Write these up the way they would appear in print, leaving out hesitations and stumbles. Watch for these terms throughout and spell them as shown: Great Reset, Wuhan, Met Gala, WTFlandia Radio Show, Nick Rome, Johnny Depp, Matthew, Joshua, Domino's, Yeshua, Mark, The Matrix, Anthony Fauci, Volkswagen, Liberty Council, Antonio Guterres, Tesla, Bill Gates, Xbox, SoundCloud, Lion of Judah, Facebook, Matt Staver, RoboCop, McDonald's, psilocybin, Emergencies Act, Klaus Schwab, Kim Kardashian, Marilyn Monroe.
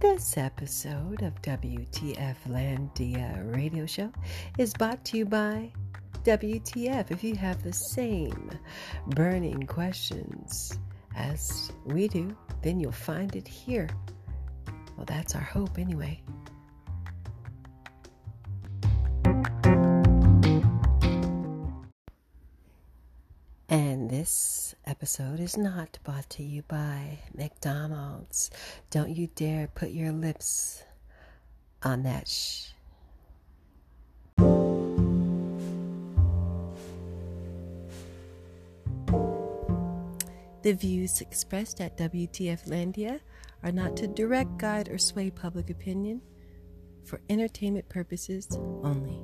This episode of WTFlandia Radio Show is brought to you by WTF. If you have the same burning questions as we do, then you'll find it here. Well, that's our hope anyway. And this episode is not brought to you by McDonald's. Don't you dare put your lips on that shh. The views expressed at WTFlandia are not to direct, guide, or sway public opinion, for entertainment purposes only.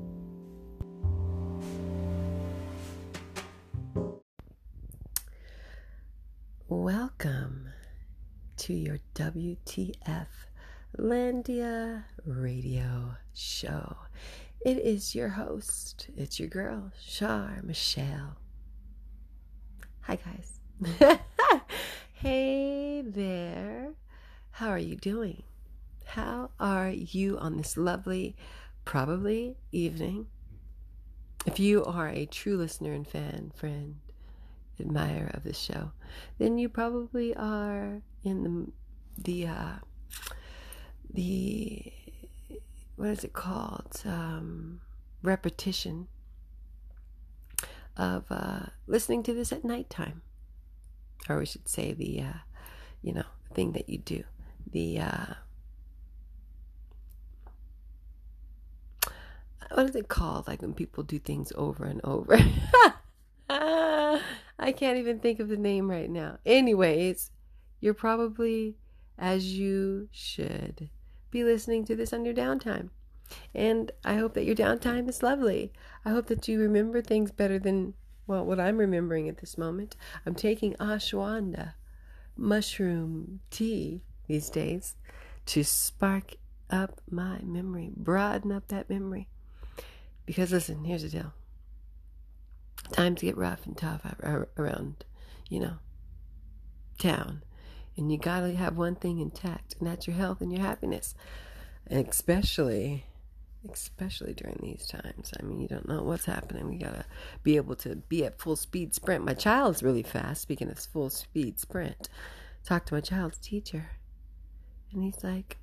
Welcome to your WTFlandia Radio Show. It is your host. It's your girl, Char Michelle. Hi, guys. Hey there. How are you doing? How are you on this lovely, probably, evening? If you are a true listener and fan, friend, admirer of the show, then you probably are in the what is it called, repetition of listening to this at nighttime, or we should say the thing that you do, the what is it called, like when people do things over and over. I can't even think of the name right now. Anyways, you're probably, as you should, be listening to this on your downtime. And I hope that your downtime is lovely. I hope that you remember things better than, well, what I'm remembering at this moment. I'm taking ashwagandha mushroom tea these days to spark up my memory, broaden up that memory. Because listen, here's the deal. Times get rough and tough around, town. And you got to have one thing intact, and that's your health and your happiness. And especially during these times. I mean, you don't know what's happening. We got to be able to be at full speed sprint. My child's really fast. Speaking of full speed sprint, talked to my child's teacher. And he's like,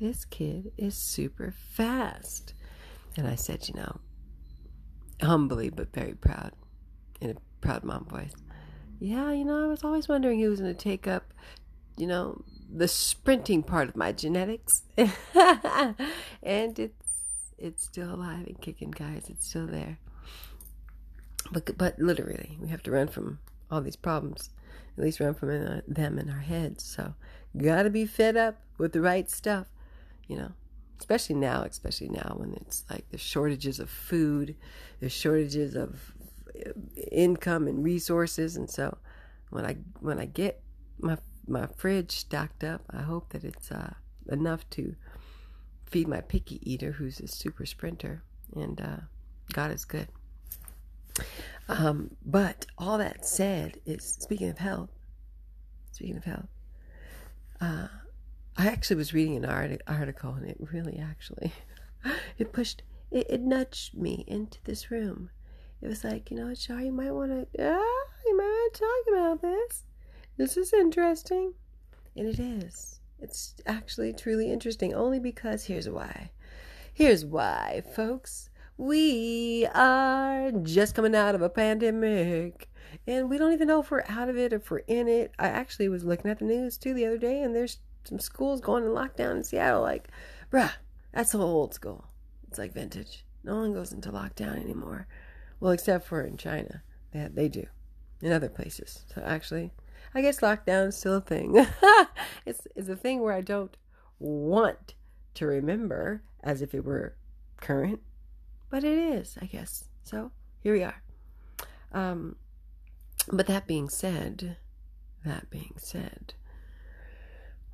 this kid is super fast. And I said, humbly but very proud, in a proud mom voice, I was always wondering who was going to take up the sprinting part of my genetics. And it's still alive and kicking, guys. It's still there, but literally we have to run from all these problems, at least run from them in our heads. So gotta be fed up with the right stuff, especially now when it's like the shortages of food, the shortages of income and resources. And so when I get my fridge stocked up, I hope that it's enough to feed my picky eater, who's a super sprinter. And God is good. But all that said is, speaking of health, I actually was reading an article, and it really it nudged me into this room. It was like, Char, you might want to talk about this. This is interesting. And it is. It's actually truly interesting, only because here's why. Here's why, folks. We are just coming out of a pandemic. And we don't even know if we're out of it or if we're in it. I actually was looking at the news, too, the other day, and there's some schools going in lockdown in Seattle. Like, bruh, that's so old school. It's like vintage. No one goes into lockdown anymore. Well, except for in China. They do. In other places. So actually, I guess lockdown is still a thing. It's a thing where I don't want to remember as if it were current. But it is, I guess. So, here we are. But that being said,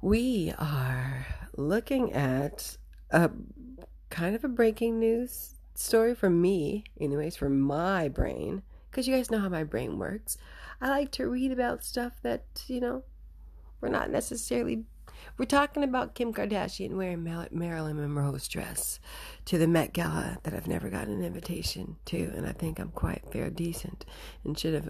we are looking at a kind of a breaking news story for me, anyways, for my brain, because you guys know how my brain works. I like to read about stuff that, we're not necessarily We're talking about Kim Kardashian wearing Marilyn Monroe's dress to the Met Gala that I've never gotten an invitation to, and I think I'm quite fair decent and should have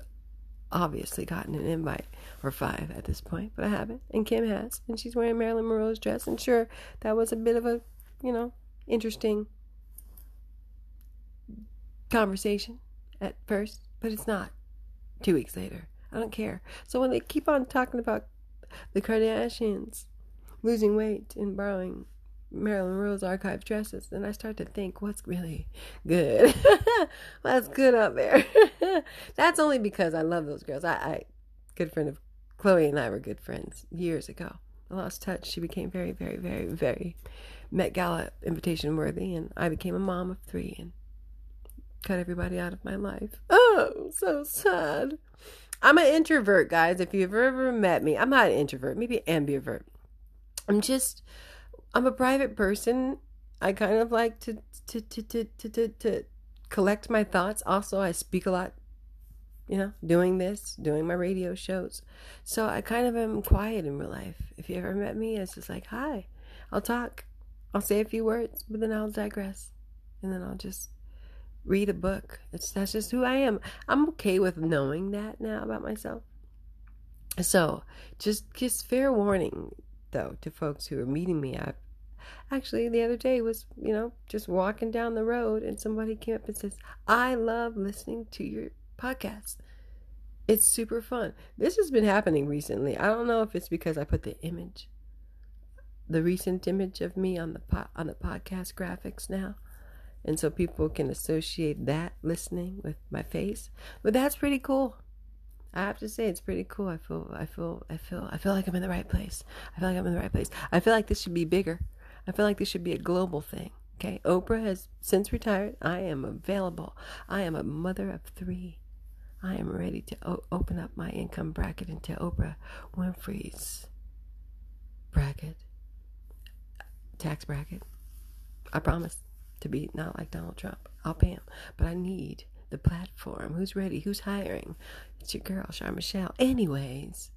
obviously gotten an invite or five at this point, but I haven't, and Kim has, and she's wearing Marilyn Monroe's dress, and sure, that was a bit of a, interesting conversation at first, but it's not 2 weeks later. I don't care. So when they keep on talking about the Kardashians losing weight and borrowing Marilyn Monroe's archive dresses, then I start to think, what's really good? What's good out there? That's only because I love those girls. I good friend of Chloe and I were good friends years ago. I lost touch. She became very, very, very, very Met Gala invitation worthy, and I became a mom of three and cut everybody out of my life. Oh, so sad. I'm an introvert, guys. If you've ever met me, I'm not an introvert, maybe an ambivert. I'm a private person. I kind of like to collect my thoughts. Also, I speak a lot, doing my radio shows. So I kind of am quiet in real life. If you ever met me, it's just like, hi, I'll talk. I'll say a few words, but then I'll digress. And then I'll just read a book. That's just who I am. I'm okay with knowing that now about myself. So just fair warning, though, to folks who are meeting me. I actually the other day was, just walking down the road, and somebody came up and says, I love listening to your podcast. It's super fun. This has been happening recently. I don't know if it's because I put the recent image of me on the podcast graphics now, and so people can associate that listening with my face. But that's pretty cool. I have to say, it's pretty cool. I feel like I'm in the right place. I feel like this should be bigger. I feel like this should be a global thing. Okay. Oprah has since retired. I am available. I am a mother of three. I am ready to open up my income bracket into Oprah Winfrey's tax bracket. I promise to be not like Donald Trump. I'll pay him, but I need the platform. Who's ready? Who's hiring? It's your girl, Char Michelle. Anyways,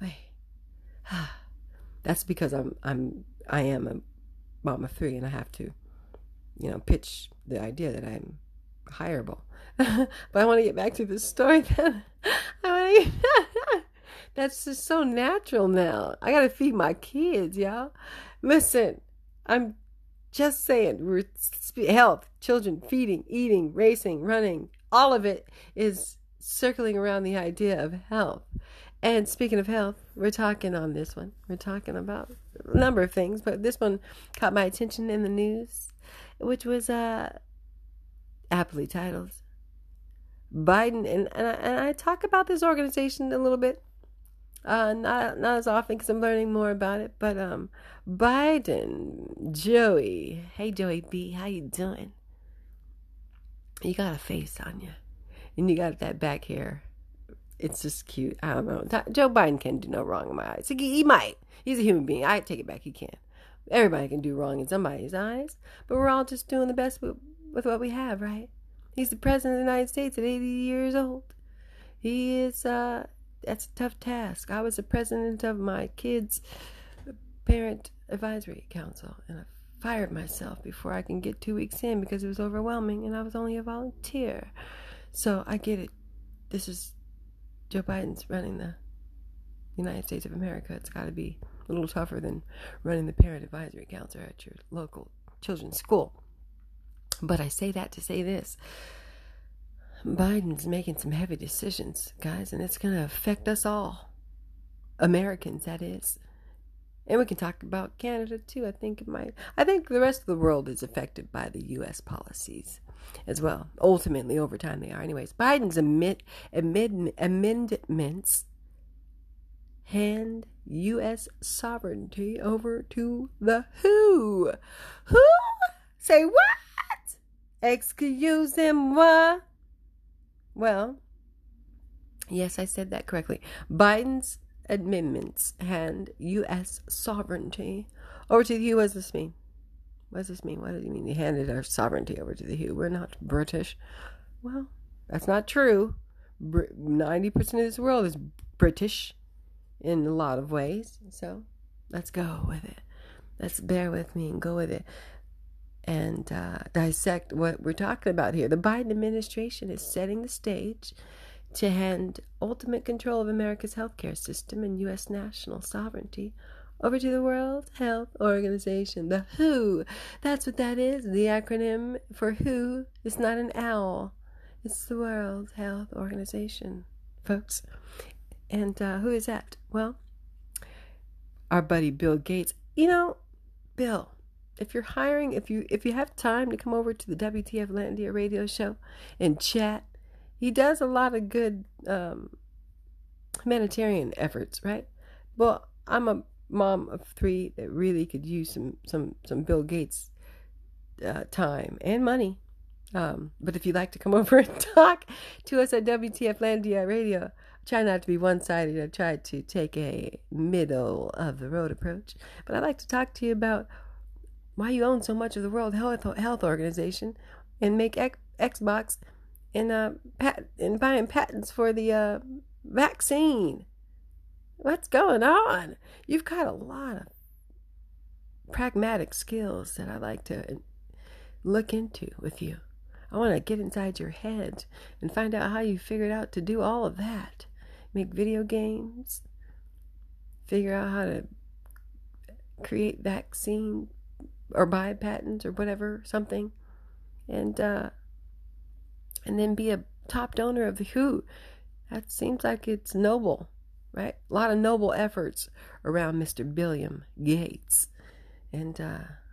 wait. That's because I am a mom of three, and I have to, pitch the idea that I'm hireable. But I want to get back to this story. That's just so natural now. I gotta feed my kids, y'all. Listen, I'm just saying, health, children, feeding, eating, racing, running, all of it is circling around the idea of health. And speaking of health, we're talking on this one. We're talking about a number of things, but this one caught my attention in the news, which was aptly titled Biden. And I talk about this organization a little bit, not as often because I'm learning more about it, but Biden, Joey. Hey, Joey B, how you doing? You got a face on you, and you got that back hair. It's just cute. I don't know. Joe Biden can do no wrong in my eyes. He might. He's a human being. I take it back. He can. Everybody can do wrong in somebody's eyes, but we're all just doing the best with what we have, right? He's the president of the United States at 80 years old. He is. That's a tough task. I was the president of my kids' parent advisory council, and I fired myself before I can get 2 weeks in because it was overwhelming, and I was only a volunteer. So I get it. This is Joe Biden's running the United States of America. It's got to be a little tougher than running the parent advisory council at your local children's school. But I say that to say this. Biden's making some heavy decisions, guys, and it's going to affect us all. Americans, that is. And we can talk about Canada, too. I think the rest of the world is affected by the U.S. policies as well. Ultimately, over time, they are. Anyways, Biden's amendments hand U.S. sovereignty over to the WHO. Who? Say what? Excuse him, what? Well, yes, I said that correctly. Biden's amendments hand U.S. sovereignty over to the WHO. What does this mean? What does it mean? He handed our sovereignty over to the WHO. We're not British. Well, that's not true. 90% of this world is British in a lot of ways. So Let's go with it. Let's bear with me and go with it and dissect what we're talking about here. The Biden administration is setting the stage to hand ultimate control of America's healthcare system and U.S. national sovereignty over to the World Health Organization, the WHO. That's what that is, the acronym for WHO. It's not an owl. It's the World Health Organization, folks. And who is that? Well, our buddy Bill Gates. You know, Bill, if you're hiring, if you have time to come over to the WTFlandia Radio Show and chat, he does a lot of good humanitarian efforts, right? Well, I'm a mom of three that really could use some Bill Gates time and money. But if you'd like to come over and talk to us at WTFlandia Radio, try not to be one-sided. I try to take a middle-of-the-road approach. But I'd like to talk to you about why you own so much of the World Health Organization and make Xbox and buying patents for the vaccine. What's going on? You've got a lot of pragmatic skills that I'd like to look into with you. I want to get inside your head and find out how you figured out to do all of that. Make video games, figure out how to create vaccine or buy patents or whatever, something. And then be a top donor of the WHO. That seems like it's noble. Right? A lot of noble efforts around Mr. William Gates. And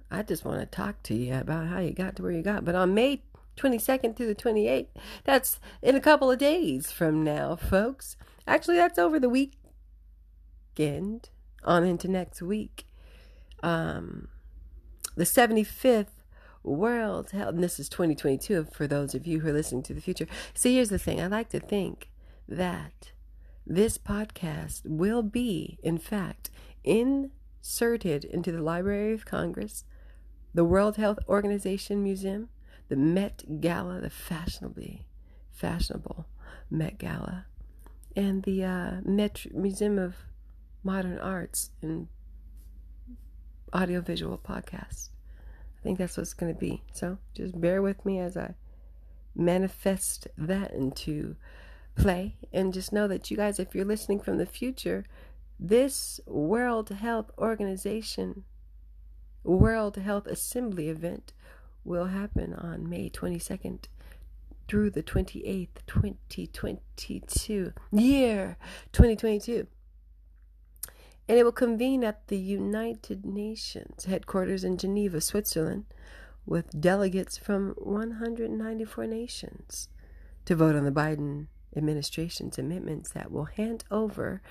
I just want to talk to you about how you got to where you got. But on May 22nd through the 28th, that's in a couple of days from now, folks. Actually, that's over the weekend on into next week. The 75th World Health, and this is 2022 for those of you who are listening to the future. See, here's the thing. I like to think that this podcast will be, in fact, inserted into the Library of Congress, the World Health Organization Museum, the Met Gala, the fashionable Met Gala, and the Museum of Modern Arts and Audiovisual Podcasts. I think that's what's going to be. So just bear with me as I manifest that into play, and just know that you guys, if you're listening from the future, this World Health Organization, World Health Assembly event will happen on May 22nd through the 28th, 2022, year 2022. And it will convene at the United Nations headquarters in Geneva, Switzerland, with delegates from 194 nations to vote on the Biden administration's amendments that will hand over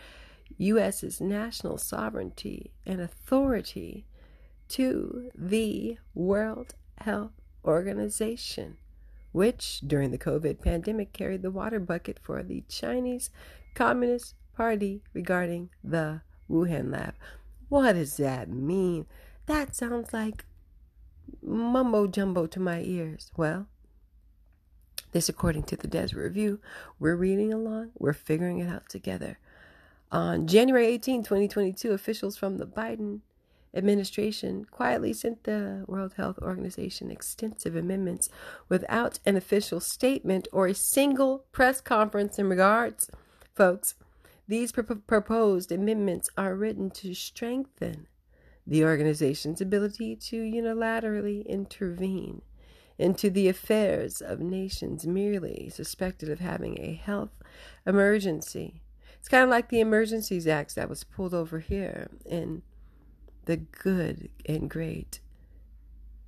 U.S.'s national sovereignty and authority to the World Health Organization, which during the COVID pandemic carried the water bucket for the Chinese Communist Party regarding the Wuhan lab. What does that mean? That sounds like mumbo jumbo to my ears. Well, this, according to the Desert Review, we're reading along, we're figuring it out together. On January 18, 2022, officials from the Biden administration quietly sent the World Health Organization extensive amendments without an official statement or a single press conference in regards. Folks, these proposed amendments are written to strengthen the organization's ability to unilaterally intervene into the affairs of nations merely suspected of having a health emergency. It's kind of like the Emergencies Act that was pulled over here in the good and great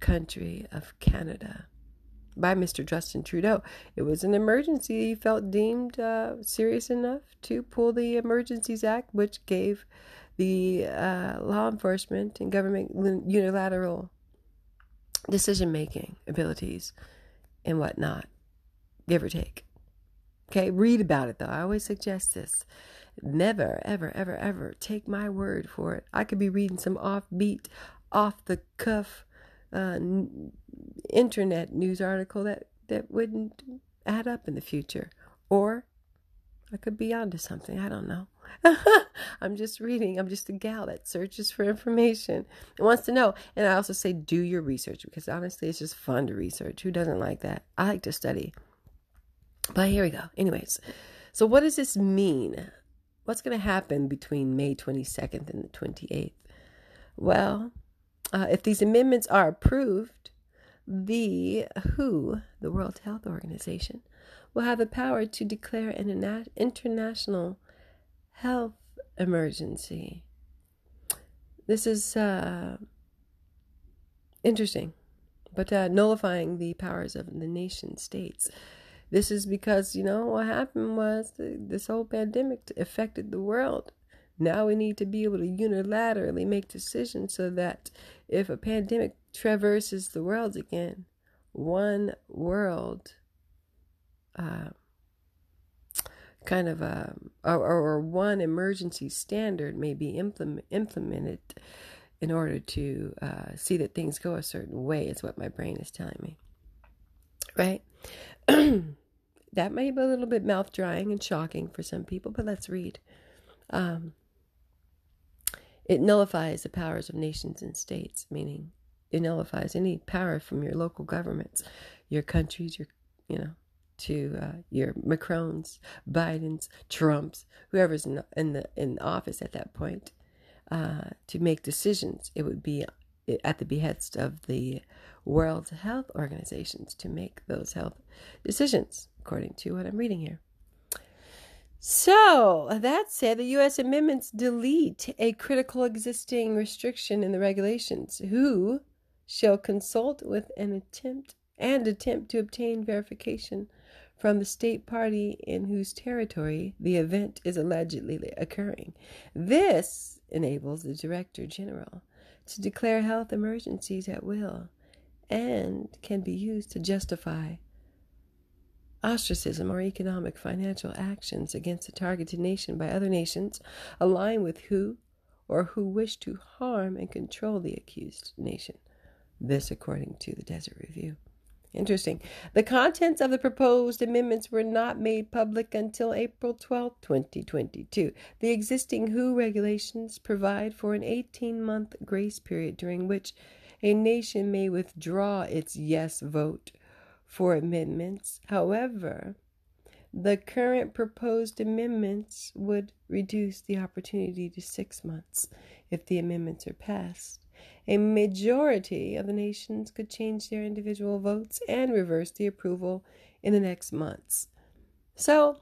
country of Canada by Mr. Justin Trudeau. It was an emergency he felt deemed serious enough to pull the Emergencies Act, which gave the law enforcement and government unilateral decision-making abilities and whatnot, give or take. Okay, read about it, though. I always suggest this. Never, ever, ever, ever take my word for it. I could be reading some offbeat, off-the-cuff internet news article that wouldn't add up in the future. Or I could be onto something. I don't know. I'm just reading. I'm just a gal that searches for information and wants to know. And I also say, do your research, because honestly, it's just fun to research. Who doesn't like that? I like to study. But here we go. Anyways, so what does this mean? What's going to happen between May 22nd and the 28th? Well, if these amendments are approved, the WHO, the World Health Organization, will have the power to declare an international health emergency. This is interesting, but nullifying the powers of the nation states. This is because, you know, what happened was this whole pandemic affected the world. Now we need to be able to unilaterally make decisions so that if a pandemic traverses the world again, one world kind of one emergency standard may be implemented in order to see that things go a certain way, is what my brain is telling me, right? That may be a little bit mouth-drying and shocking for some people, but let's read. It nullifies the powers of nations and states, meaning it nullifies any power from your local governments, your countries, your Macrons, Bidens, Trumps, whoever's in office at that point, to make decisions. It would be at the behest of the World Health Organizations to make those health decisions, according to what I'm reading here. So, that said, the U.S. amendments delete a critical existing restriction in the regulations. WHO shall consult with an attempt to obtain verification from the state party in whose territory the event is allegedly occurring. This enables the Director General to declare health emergencies at will and can be used to justify ostracism or economic financial actions against a targeted nation by other nations aligned with WHO or who wish to harm and control the accused nation. This according to the Desert Review. Interesting. The contents of the proposed amendments were not made public until April 12, 2022. The existing WHO regulations provide for an 18-month grace period during which a nation may withdraw its yes vote for amendments. However, the current proposed amendments would reduce the opportunity to 6 months if the amendments are passed. A majority of the nations could change their individual votes and reverse the approval in the next months. So,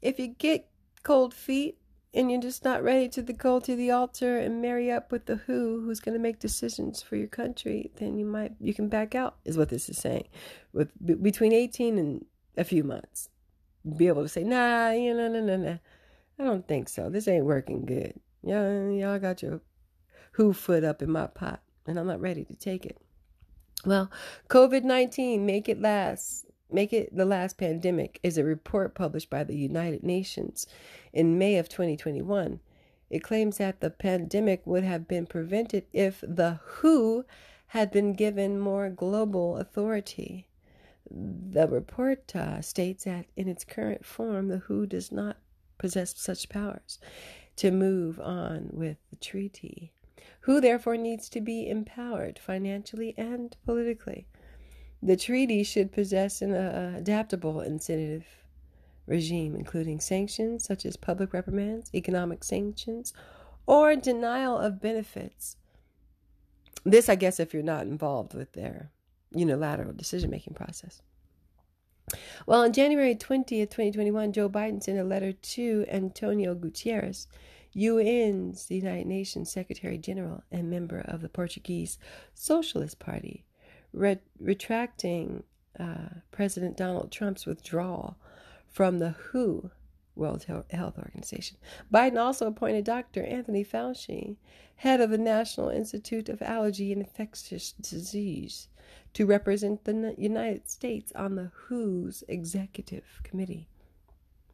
if you get cold feet and you're just not ready to go to the altar and marry up with the WHO, who's going to make decisions for your country, then you can back out, is what this is saying. With between 18 and a few months, be able to say, nah, I don't think so. This ain't working good. Y'all got your WHO foot up in my pot, and I'm not ready to take it. Well, COVID-19, make it the last pandemic, is a report published by the United Nations in May of 2021. It claims that the pandemic would have been prevented if the WHO had been given more global authority. The report states that in its current form, the WHO does not possess such powers to move on with the treaty. WHO therefore needs to be empowered financially and politically. The treaty should possess an adaptable incentive regime, including sanctions such as public reprimands, economic sanctions, or denial of benefits. This, I guess, if you're not involved with their unilateral decision-making process. Well, on January 20th, 2021, Joe Biden sent a letter to Antonio Guterres, UN's, the United Nations Secretary General and member of the Portuguese Socialist Party, retracting President Donald Trump's withdrawal from the WHO, World Health Organization. Biden also appointed Dr. Anthony Fauci, head of the National Institute of Allergy and Infectious Disease, to represent the United States on the WHO's executive committee.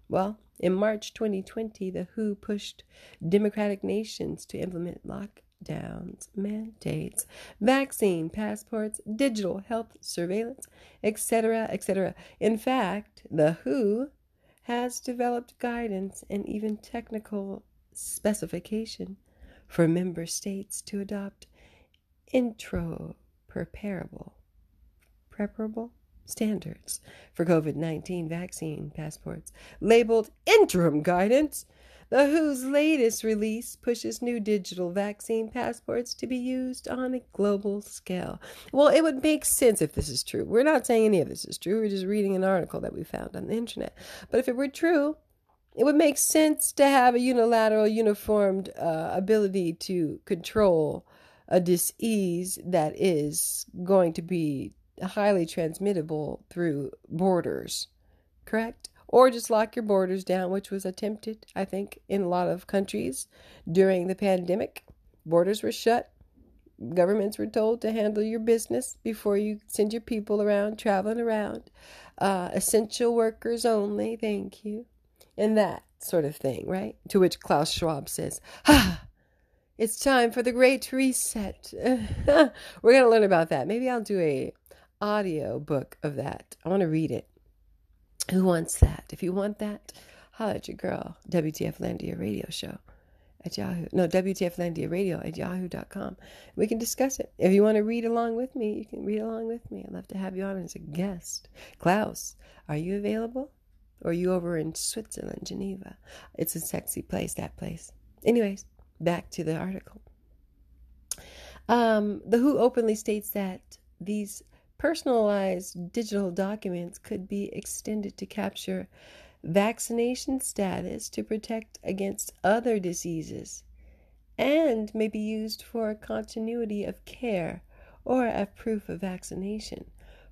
Well, in March 2020, the WHO pushed democratic nations to implement lockdowns, mandates, vaccine passports, digital health surveillance, etc., etc. In fact, the WHO has developed guidance and even technical specification for member states to adopt interoperable standards for COVID-19 vaccine passports. Labeled interim guidance, the WHO's latest release pushes new digital vaccine passports to be used on a global scale. Well, it would make sense if this is true. We're not saying any of this is true. We're just reading an article that we found on the internet. But if it were true, it would make sense to have a unilateral, uniformed ability to control a disease that is going to be highly transmittable through borders, correct? Or just lock your borders down, which was attempted, I think, in a lot of countries during the pandemic. Borders were shut. Governments were told to handle your business before you send your people around, traveling around. Essential workers only, thank you. And that sort of thing, right? To which Klaus Schwab says, "Ha! It's time for the Great Reset." We're going to learn about that. Maybe I'll do an audio book of that. I want to read it. Who wants that? If you want that, holla at your girl, WTFlandia Radio Show at Yahoo. No, WTFlandia Radio at Yahoo.com. We can discuss it. If you want to read along with me, you can read along with me. I'd love to have you on as a guest. Klaus, are you available? Or are you over in Switzerland, Geneva? It's a sexy place, that place. Anyways, back to the article. The WHO openly states that these personalized digital documents could be extended to capture vaccination status to protect against other diseases and may be used for continuity of care or as proof of vaccination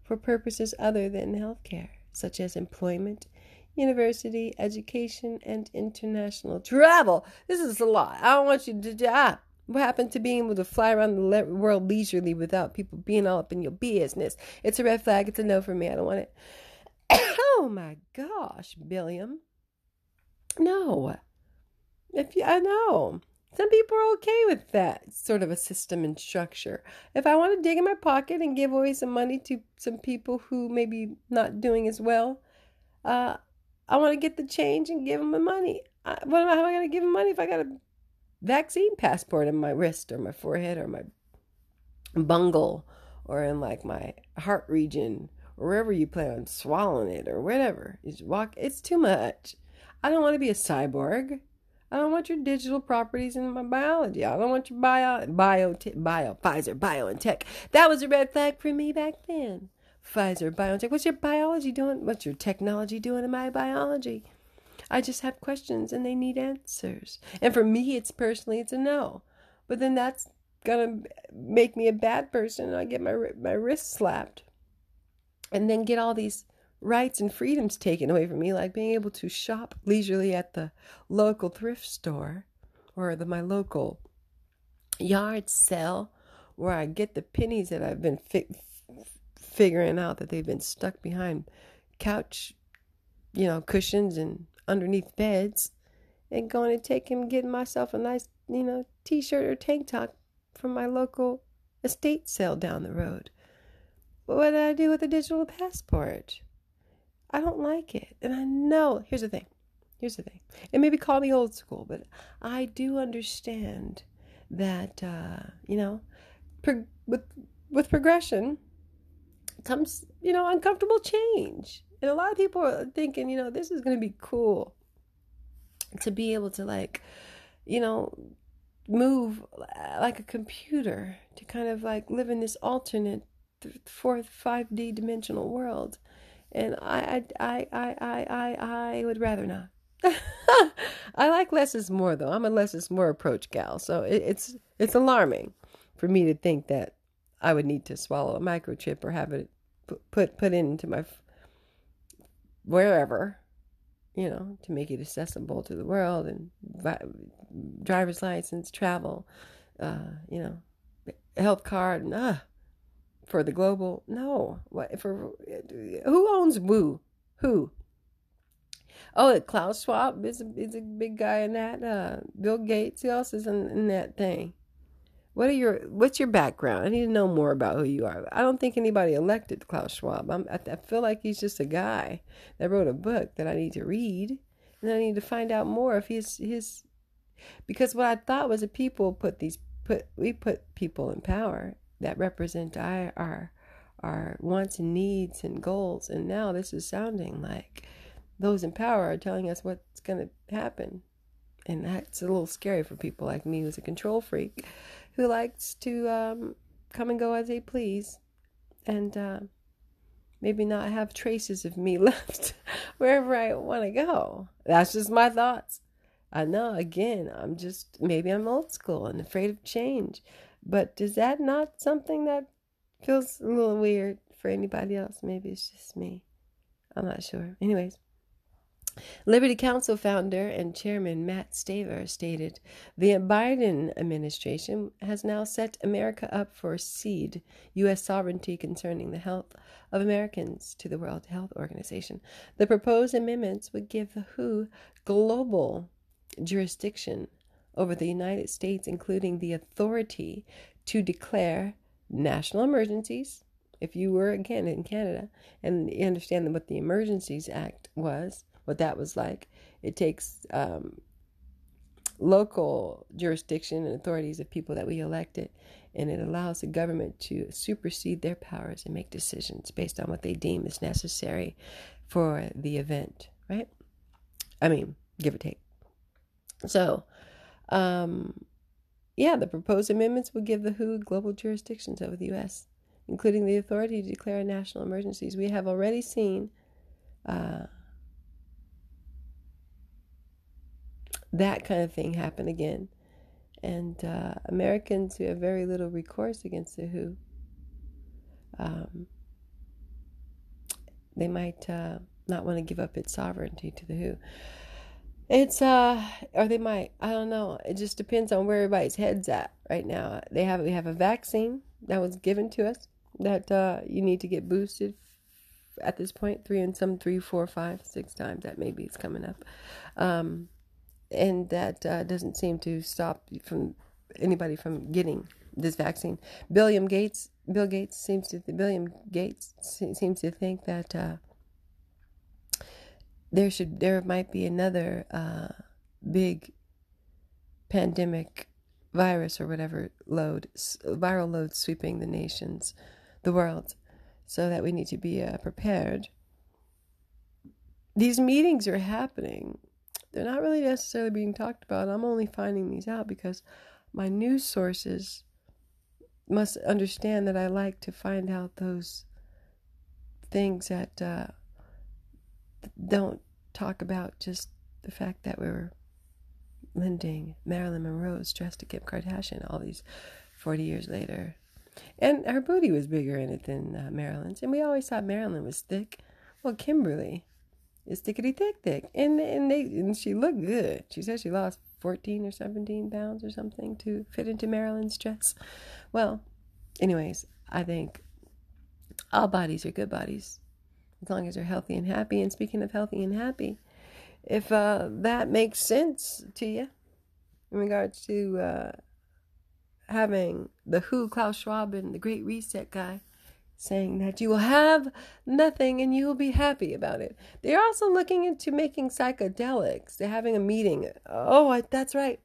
for purposes other than healthcare, such as employment, university, education, and international travel. This is a lot. I don't want you to... What happened to being able to fly around the world leisurely without people being all up in your business? It's a red flag. It's a no for me. I don't want it. Oh my gosh, Billiam. No. I know. Some people are okay with that sort of a system and structure. If I want to dig in my pocket and give away some money to some people who maybe not doing as well, I want to get the change and give them the money. How am I going to give them money if I got to vaccine passport in my wrist or my forehead or my bungle or in like my heart region or wherever you plan on swallowing it or whatever? You just walk. It's too much. I don't want to be a cyborg. I don't want your digital properties in my biology. I don't want your Pfizer, BioNTech. That was a red flag for me back then. Pfizer, BioNTech. What's your biology doing? What's your technology doing in my biology? I just have questions and they need answers. And for me, it's a no. But then that's going to make me a bad person. And I get my wrist slapped and then get all these rights and freedoms taken away from me, like being able to shop leisurely at the local thrift store or my local yard sale where I get the pennies that I've been figuring out that they've been stuck behind couch, cushions and underneath beds, and going to take him, getting myself a nice, t-shirt or tank top from my local estate sale down the road. But what did I do with a digital passport? I don't like it. And I know, here's the thing. And maybe call me old school, but I do understand that, with progression comes, uncomfortable change. And a lot of people are thinking, this is going to be cool to be able to move like a computer, to kind of live in this alternate 4th, 5D dimensional world. And I would rather not. I like less is more though. I'm a less is more approach gal. So it's alarming for me to think that I would need to swallow a microchip or have it put into my wherever, to make it accessible to the world, and driver's license, travel, health card, and for the global. No, who owns Woo? Who? Oh, Klaus Schwab is a big guy in that. Bill Gates, who else is in that thing? What's your background? I need to know more about who you are. I don't think anybody elected Klaus Schwab. I feel like he's just a guy that wrote a book that I need to read, and I need to find out more if his. Because what I thought was that people put people in power that represent our wants and needs and goals, and now this is sounding like those in power are telling us what's going to happen. And that's a little scary for people like me, who's a control freak, who likes to come and go as they please, and maybe not have traces of me left wherever I want to go. That's just my thoughts. I know, again, maybe I'm old school and afraid of change. But is that not something that feels a little weird for anybody else? Maybe it's just me. I'm not sure. Anyways. Liberty Council founder and chairman Matt Staver stated, "The Biden administration has now set America up for cede U.S. sovereignty concerning the health of Americans to the World Health Organization. The proposed amendments would give the WHO global jurisdiction over the United States, including the authority to declare national emergencies." If you were, again, in Canada, and you understand what the Emergencies Act was, what that was like. It takes local jurisdiction and authorities of people that we elected, and it allows the government to supersede their powers and make decisions based on what they deem is necessary for the event, right? I mean, give or take. So, the proposed amendments would give the WHO global jurisdictions over the U.S., including the authority to declare national emergencies. We have already seen that kind of thing happened again. And Americans who have very little recourse against the WHO, they might not want to give up its sovereignty to the WHO. It's, or they might, I don't know. It just depends on where everybody's head's at right now. We have a vaccine that was given to us that you need to get boosted at this point, 3, 4, 5, 6 times. That maybe it's coming up. And that doesn't seem to stop anybody from getting this vaccine. Bill Gates seems to think that there might be another big pandemic virus or whatever viral load sweeping the world, so that we need to be prepared. These meetings are happening. They're not really necessarily being talked about. I'm only finding these out because my news sources must understand that I like to find out those things that don't talk about just the fact that we were lending Marilyn Monroe's dress to Kim Kardashian all these 40 years later. And her booty was bigger in it than Marilyn's. And we always thought Marilyn was thick. Well, Kimberly is thickity thick, and she looked good. She said she lost 14 or 17 pounds or something to fit into Marilyn's dress. Well, anyways, I think all bodies are good bodies as long as they're healthy and happy. And speaking of healthy and happy, if that makes sense to you in regards to having the WHO, Klaus Schwab, and the Great Reset guy saying that you will have nothing and you will be happy about it. They're also looking into making psychedelics. They're having a meeting. That's right.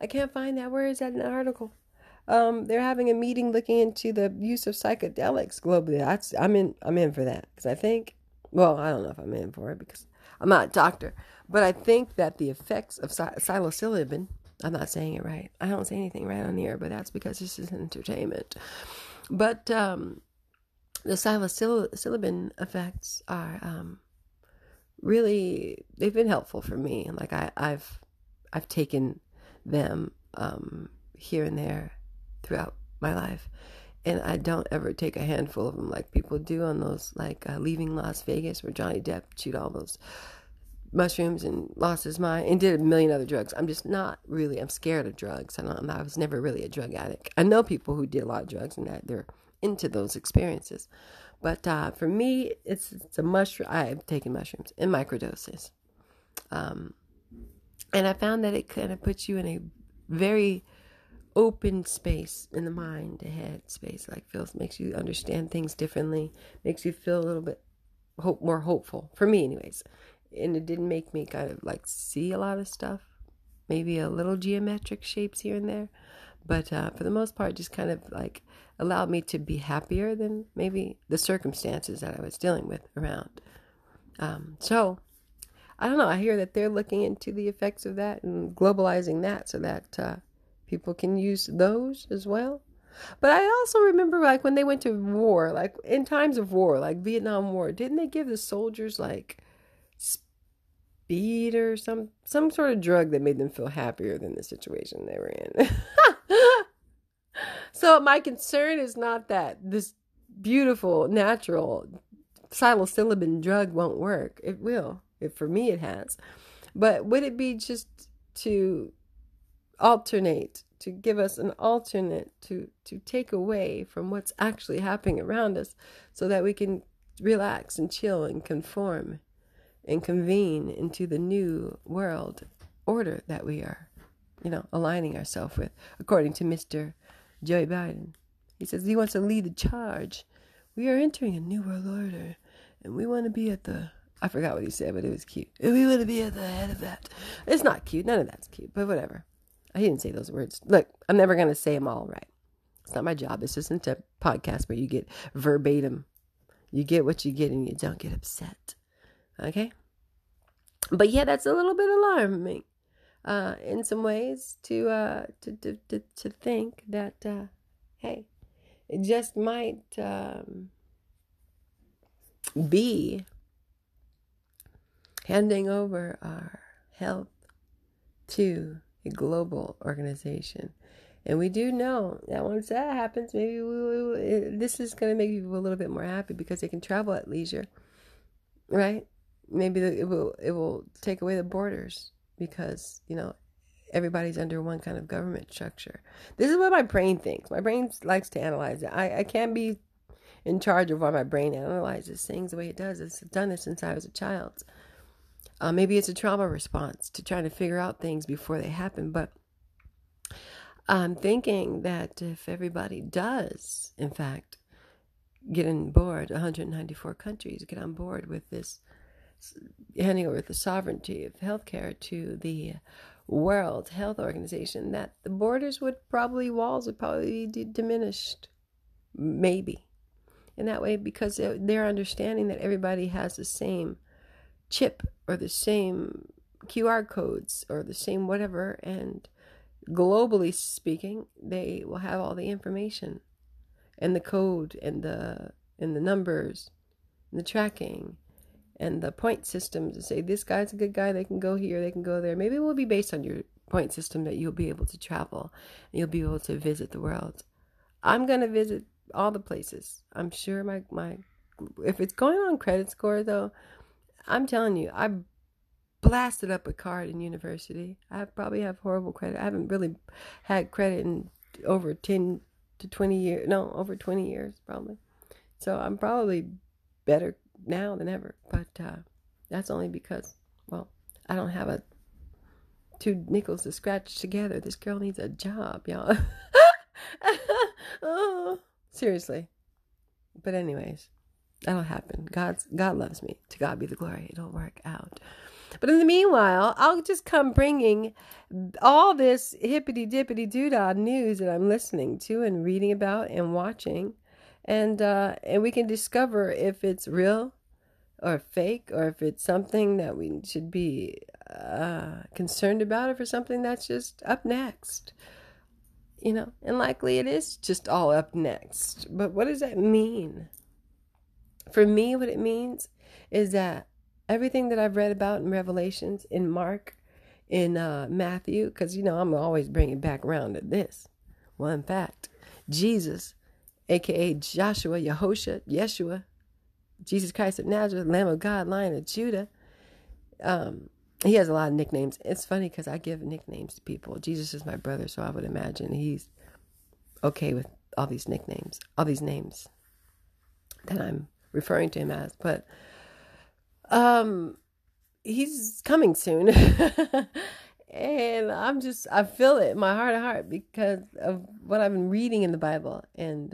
I can't find that. Where is that in the article? They're having a meeting looking into the use of psychedelics globally. I'm in for that because I think, I don't know if I'm in for it because I'm not a doctor, but I think that the effects of psilocybin, I'm not saying it right. I don't say anything right on the air, but that's because this is entertainment. But, the psilocybin effects are really, they've been helpful for me. Like I've taken them here and there throughout my life, and I don't ever take a handful of them like people do on those Leaving Las Vegas, where Johnny Depp chewed all those mushrooms and lost his mind and did a million other drugs. I'm scared of drugs. I was never really a drug addict. I know people who did a lot of drugs and that they're into those experiences, but for me it's a mushroom. I've taken mushrooms in microdoses, and I found that it kind of puts you in a very open space in the mind, the head space, like feels, makes you understand things differently, makes you feel a little bit more hopeful, for me anyways. And it didn't make me kind of like see a lot of stuff, maybe a little geometric shapes here and there, but for the most part, just kind of like allowed me to be happier than maybe the circumstances that I was dealing with around. So I don't know. I hear that they're looking into the effects of that and globalizing that so that people can use those as well. But I also remember, like, when they went to war, like in times of war, like Vietnam War, didn't they give the soldiers like speed or some sort of drug that made them feel happier than the situation they were in? So my concern is not that this beautiful, natural psilocybin drug won't work. It will. For me, it has. But would it be just to alternate, to give us an alternate, to take away from what's actually happening around us so that we can relax and chill and conform and convene into the new world order that we are, you know, aligning ourselves with, according to Mr. Joe Biden. He says he wants to lead the charge. We are entering a new world order, and we want to be at the, I forgot what he said, but it was cute. We want to be at the head of that. It's not cute. None of that's cute, but whatever. I didn't say those words. Look, I'm never going to say them all right. It's not my job. This isn't a podcast where you get verbatim. You get what you get and you don't get upset. Okay? But yeah, that's a little bit alarming in some ways to think that, hey, it just might be handing over our health to a global organization. And we do know that once that happens, maybe this is going to make people a little bit more happy because they can travel at leisure, right? Maybe it will take away the borders because, you know, everybody's under one kind of government structure. This is what my brain thinks. My brain likes to analyze it. I can't be in charge of why my brain analyzes things the way it does. It's done this since I was a child. Maybe it's a trauma response to trying to figure out things before they happen. But I'm thinking that if everybody does, in fact, get on board, 194 countries get on board with this, handing over the sovereignty of healthcare to the World Health Organization, that the borders would probably, walls would probably be diminished, maybe. In that way, because they're understanding that everybody has the same chip or the same QR codes or the same whatever, and globally speaking, they will have all the information and the code and the numbers and the tracking and the point systems to say this guy's a good guy, they can go here, they can go there. Maybe it will be based on your point system that you'll be able to travel and you'll be able to visit the world. I'm going to visit all the places. I'm sure my if it's going on credit score, though, I'm telling you, I blasted up a card in university. I probably have horrible credit. I haven't really had credit in over 10 to 20 years. No, over 20 years, probably. So I'm probably better now than ever. But that's only because, well, I don't have two nickels to scratch together. This girl needs a job, y'all. Oh, seriously. But anyways, that'll happen. God loves me. To God be the glory. It'll work out. But in the meanwhile, I'll just come bringing all this hippity-dippity-doodah news that I'm listening to and reading about and watching. And we can discover if it's real or fake, or if it's something that we should be concerned about, or for something that's just up next. You know, and likely it is just all up next. But what does that mean? For me, what it means is that everything that I've read about in Revelations, in Mark, in Matthew, because, you know, I'm always bringing back around to this. One fact, Jesus, a.k.a. Joshua, Yehoshua, Yeshua, Jesus Christ of Nazareth, Lamb of God, Lion of Judah, he has a lot of nicknames. It's funny because I give nicknames to people. Jesus is my brother, so I would imagine he's okay with all these nicknames, all these names that I'm referring to him as. But he's coming soon. And I feel it in my heart of heart because of what I've been reading in the Bible. And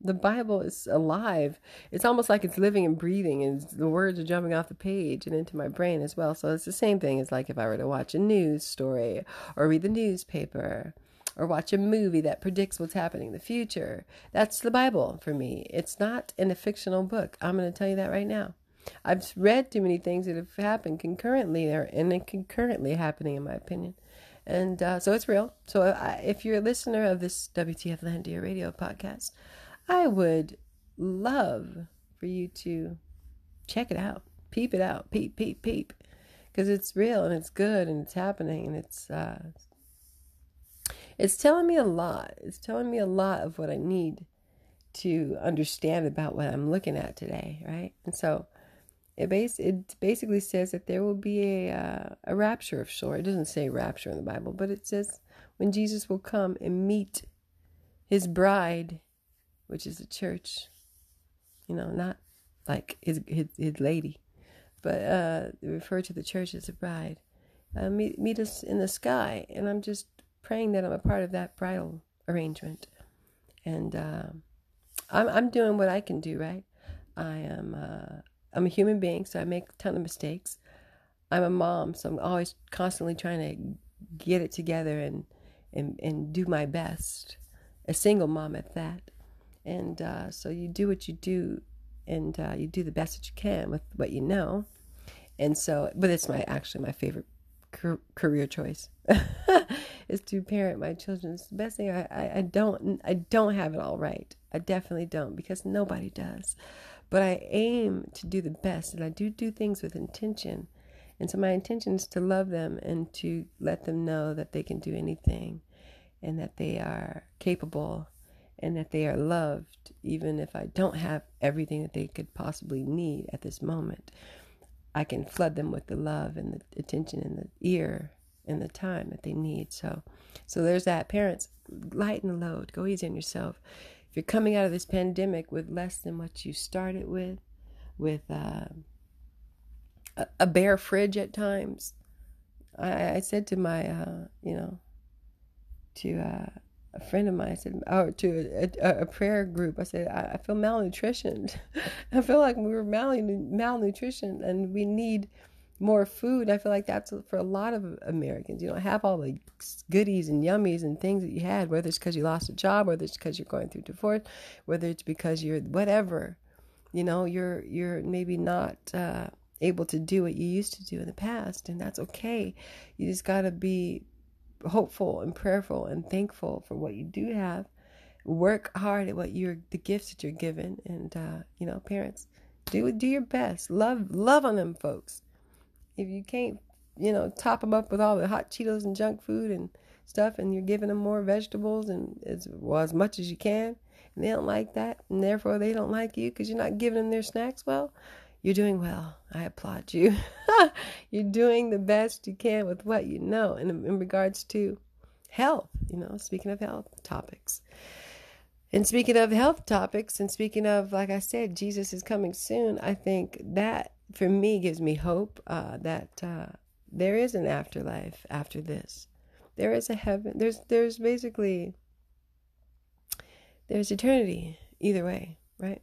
the Bible is alive. It's almost like it's living and breathing, and the words are jumping off the page and into my brain as well. So it's the same thing as like if I were to watch a news story or read the newspaper or watch a movie that predicts what's happening in the future. That's the Bible for me. It's not in a fictional book. I'm going to tell you that right now. I've read too many things that have happened concurrently there and concurrently happening, in my opinion. And so it's real. So if you're a listener of this WTFlandia radio podcast, I would love for you to check it out. Peep it out. Peep, peep, peep. Because it's real and it's good and it's happening. And it's telling me a lot. It's telling me a lot of what I need to understand about what I'm looking at today, right? And so it basically says that there will be a rapture of sure. It doesn't say rapture in the Bible, but it says when Jesus will come and meet his bride, which is the church, you know, not like his lady, but they refer to the church as a bride, meet us in the sky. And I'm just praying that I'm a part of that bridal arrangement. And I'm doing what I can do, right? I'm a human being, so I make a ton of mistakes. I'm a mom, so I'm always constantly trying to get it together and do my best. A single mom at that. And so you do what you do, and you do the best that you can with what you know. And so, but it's my favorite career choice is to parent my children. It's the best thing. I don't have it all right. I definitely don't, because nobody does. But I aim to do the best, and I do things with intention. And so my intention is to love them and to let them know that they can do anything, and that they are capable, and that they are loved, even if I don't have everything that they could possibly need at this moment. I can flood them with the love and the attention and the ear and the time that they need. So there's that. Parents, lighten the load. Go easy on yourself. If you're coming out of this pandemic with less than what you started with a bare fridge at times, I said to my, a friend of mine, I said, or to a prayer group, I said, I feel malnutritioned. I feel like we were malnutritioned, and we need more food. I feel like that's for a lot of Americans. You don't have all the goodies and yummies and things that you had, whether it's because you lost a job, whether it's because you're going through divorce, whether it's because you're whatever, you know, you're maybe not able to do what you used to do in the past, and that's okay. You just got to be hopeful and prayerful and thankful for what you do have. Work hard at the gifts that you're given, and parents, do your best. Love on them folks. If you can't, top them up with all the hot Cheetos and junk food and stuff, and you're giving them more vegetables and as much as you can, and they don't like that, and therefore they don't like you because you're not giving them their snacks, well, you're doing well. I applaud you. You're doing the best you can with what you know in regards to health, speaking of health topics. And speaking of health topics, and speaking of, like I said, Jesus is coming soon, I think that, for me, gives me hope that there is an afterlife after this. There is a heaven. There's basically, there's eternity either way, right?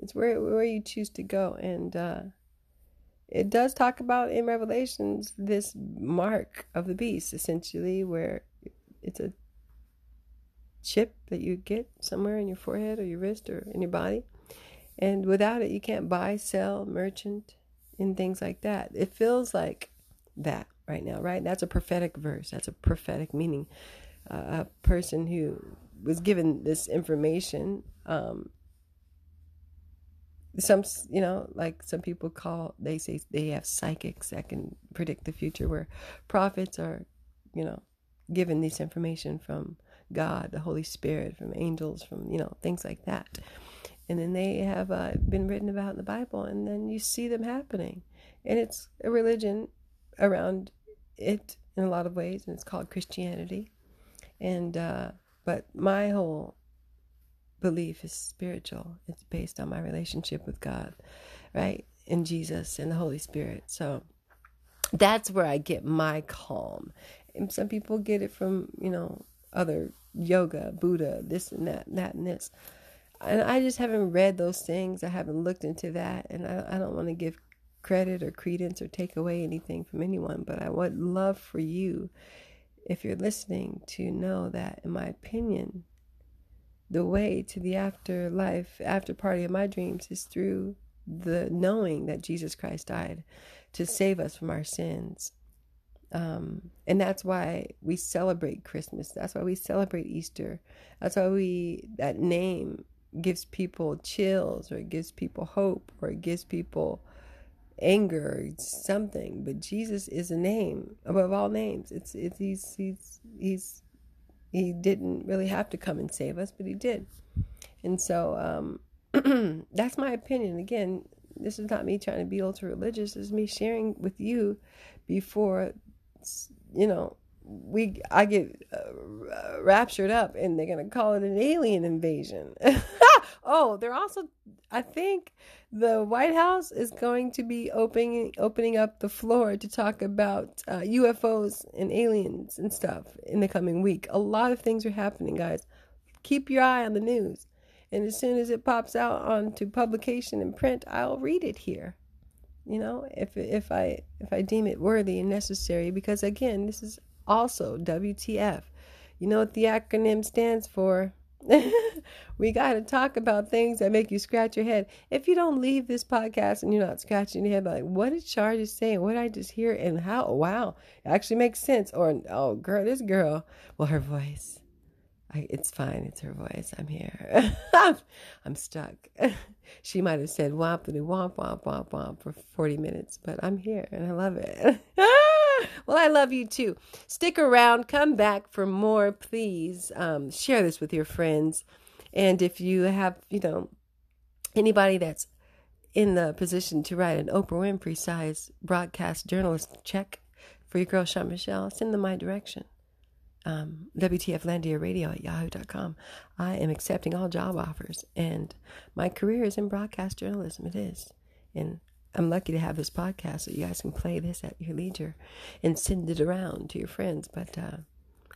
It's where you choose to go. And it does talk about in Revelations this mark of the beast, essentially, where it's a chip that you get somewhere in your forehead or your wrist or in your body. And without it, you can't buy, sell, merchant, and things like that. It feels like that right now, right? That's a prophetic verse. That's a prophetic meaning. A person who was given this information, some people call, they say they have psychics that can predict the future, where prophets are, given this information from God, the Holy Spirit, from angels, from, things like that. And then they have been written about in the Bible, and then you see them happening. And it's a religion around it in a lot of ways, and it's called Christianity. And but my whole belief is spiritual. It's based on my relationship with God, right? And Jesus and the Holy Spirit. So That's where I get my calm. And some people get it from, you know, other yoga, Buddha, this and that and this. And I just haven't read those things. I haven't looked into that. And I don't want to give credit or credence or take away anything from anyone. But I would love for you, if you're listening, to know that, in my opinion, the way to the afterlife, after party of my dreams is through the knowing that Jesus Christ died to save us from our sins. And that's why we celebrate Christmas. That's why we celebrate Easter. That's why that name gives people chills, or it gives people hope, or it gives people anger, or something. But Jesus is a name above all names. He didn't really have to come and save us, but he did. And so, that's my opinion. Again, this is not me trying to be ultra religious. This is me sharing with you before, you know, I get raptured up and they're going to call it an alien invasion. Oh, they're also, I think the White House is going to be opening up the floor to talk about UFOs and aliens and stuff in the coming week. A lot of things are happening, guys. Keep your eye on the news. And as soon as it pops out onto publication and print, I'll read it here. You know, if I deem it worthy and necessary, because again, this is also WTF. You know what the acronym stands for? We got to talk about things that make you scratch your head. If you don't leave this podcast and you're not scratching your head, like, what did Char just say? What did I just hear? And how? Wow, it actually makes sense. Or, oh, girl, this girl. Well, her voice. It's fine. It's her voice. I'm here. I'm stuck. She might have said wompity womp womp womp womp for 40 minutes, but I'm here and I love it. Well, I love you too. Stick around. Come back for more. Please share this with your friends. And if you have, you know, anybody that's in the position to write an Oprah Winfrey size broadcast journalist check for your girl, Char Michelle, send them my direction. WTFlandia Radio at yahoo.com. I am accepting all job offers, and my career is in broadcast journalism. It is. And I'm lucky to have this podcast so you guys can play this at your leisure and send it around to your friends. But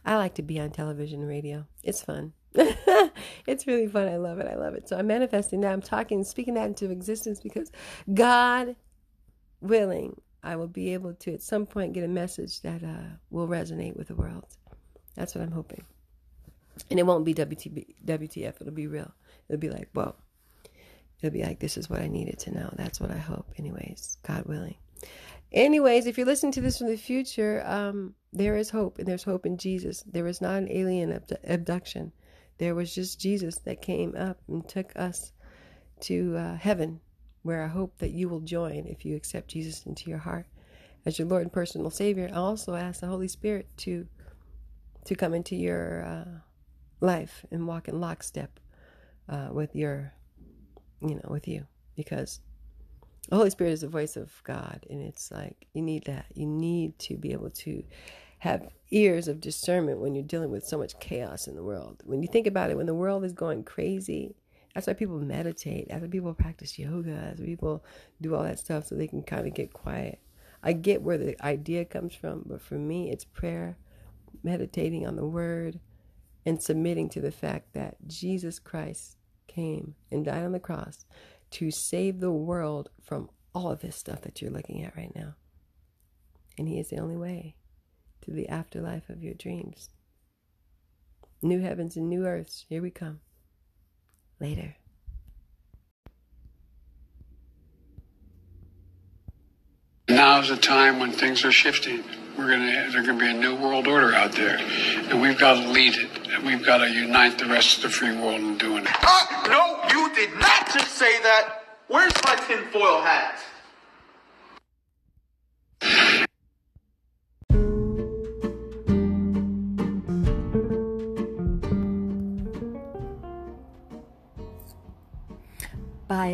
I like to be on television and radio. It's fun. It's really fun. I love it. I love it. So I'm manifesting that. I'm speaking that into existence, because God willing, I will be able to at some point get a message that will resonate with the world. That's what I'm hoping. And it won't be WTF. It'll be real. It'll be like, whoa. It'll be like, this is what I needed to know. That's what I hope. Anyways, God willing. Anyways, if you're listening to this from the future, there is hope. And there's hope in Jesus. There was not an alien abduction. There was just Jesus that came up and took us to heaven, where I hope that you will join if you accept Jesus into your heart as your Lord and personal Savior. I also ask the Holy Spirit to come into your life and walk in lockstep with you, because the Holy Spirit is the voice of God, and it's like you need that. You need to be able to have ears of discernment when you're dealing with so much chaos in the world. When you think about it, when the world is going crazy, that's why people meditate. That's why people practice yoga. That's why people do all that stuff, so they can kind of get quiet. I get where the idea comes from, but for me, it's prayer, meditating on the word, and submitting to the fact that Jesus Christ came and died on the cross to save the world from all of this stuff that you're looking at right now. And he is the only way to the afterlife of your dreams. New heavens and new earths, here we come. Later. Now's the time when things are shifting. There's going to be a new world order out there, and we've got to lead it, and we've got to unite the rest of the free world in doing it. No, you did not just say that. Where's my tinfoil hat? Bye,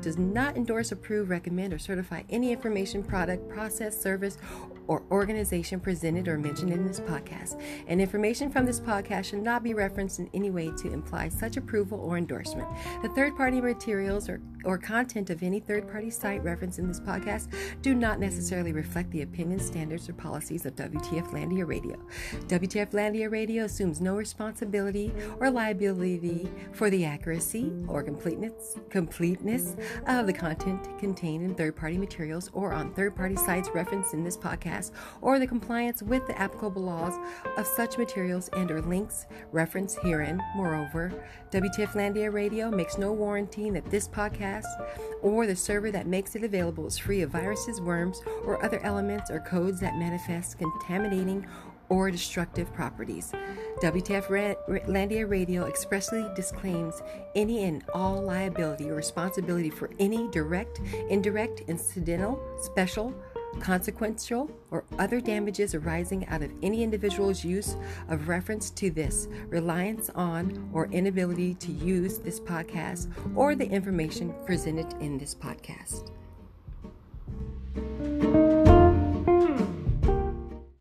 does not endorse, approve, recommend, or certify any information, product, process, service, or organization presented or mentioned in this podcast, and information from this podcast should not be referenced in any way to imply such approval or endorsement. The third-party materials or content of any third-party site referenced in this podcast do not necessarily reflect the opinions, standards, or policies of WTFlandia Radio. WTFlandia Radio assumes no responsibility or liability for the accuracy or completeness of the content contained in third-party materials or on third-party sites referenced in this podcast, or the compliance with the applicable laws of such materials and or links referenced herein. Moreover, WTFlandia Radio makes no warranty that this podcast or the server that makes it available is free of viruses, worms, or other elements or codes that manifest contaminating or destructive properties. WTFlandia Radio expressly disclaims any and all liability or responsibility for any direct, indirect, incidental, special, consequential, or other damages arising out of any individual's use of reference to this, reliance on, or inability to use this podcast or the information presented in this podcast.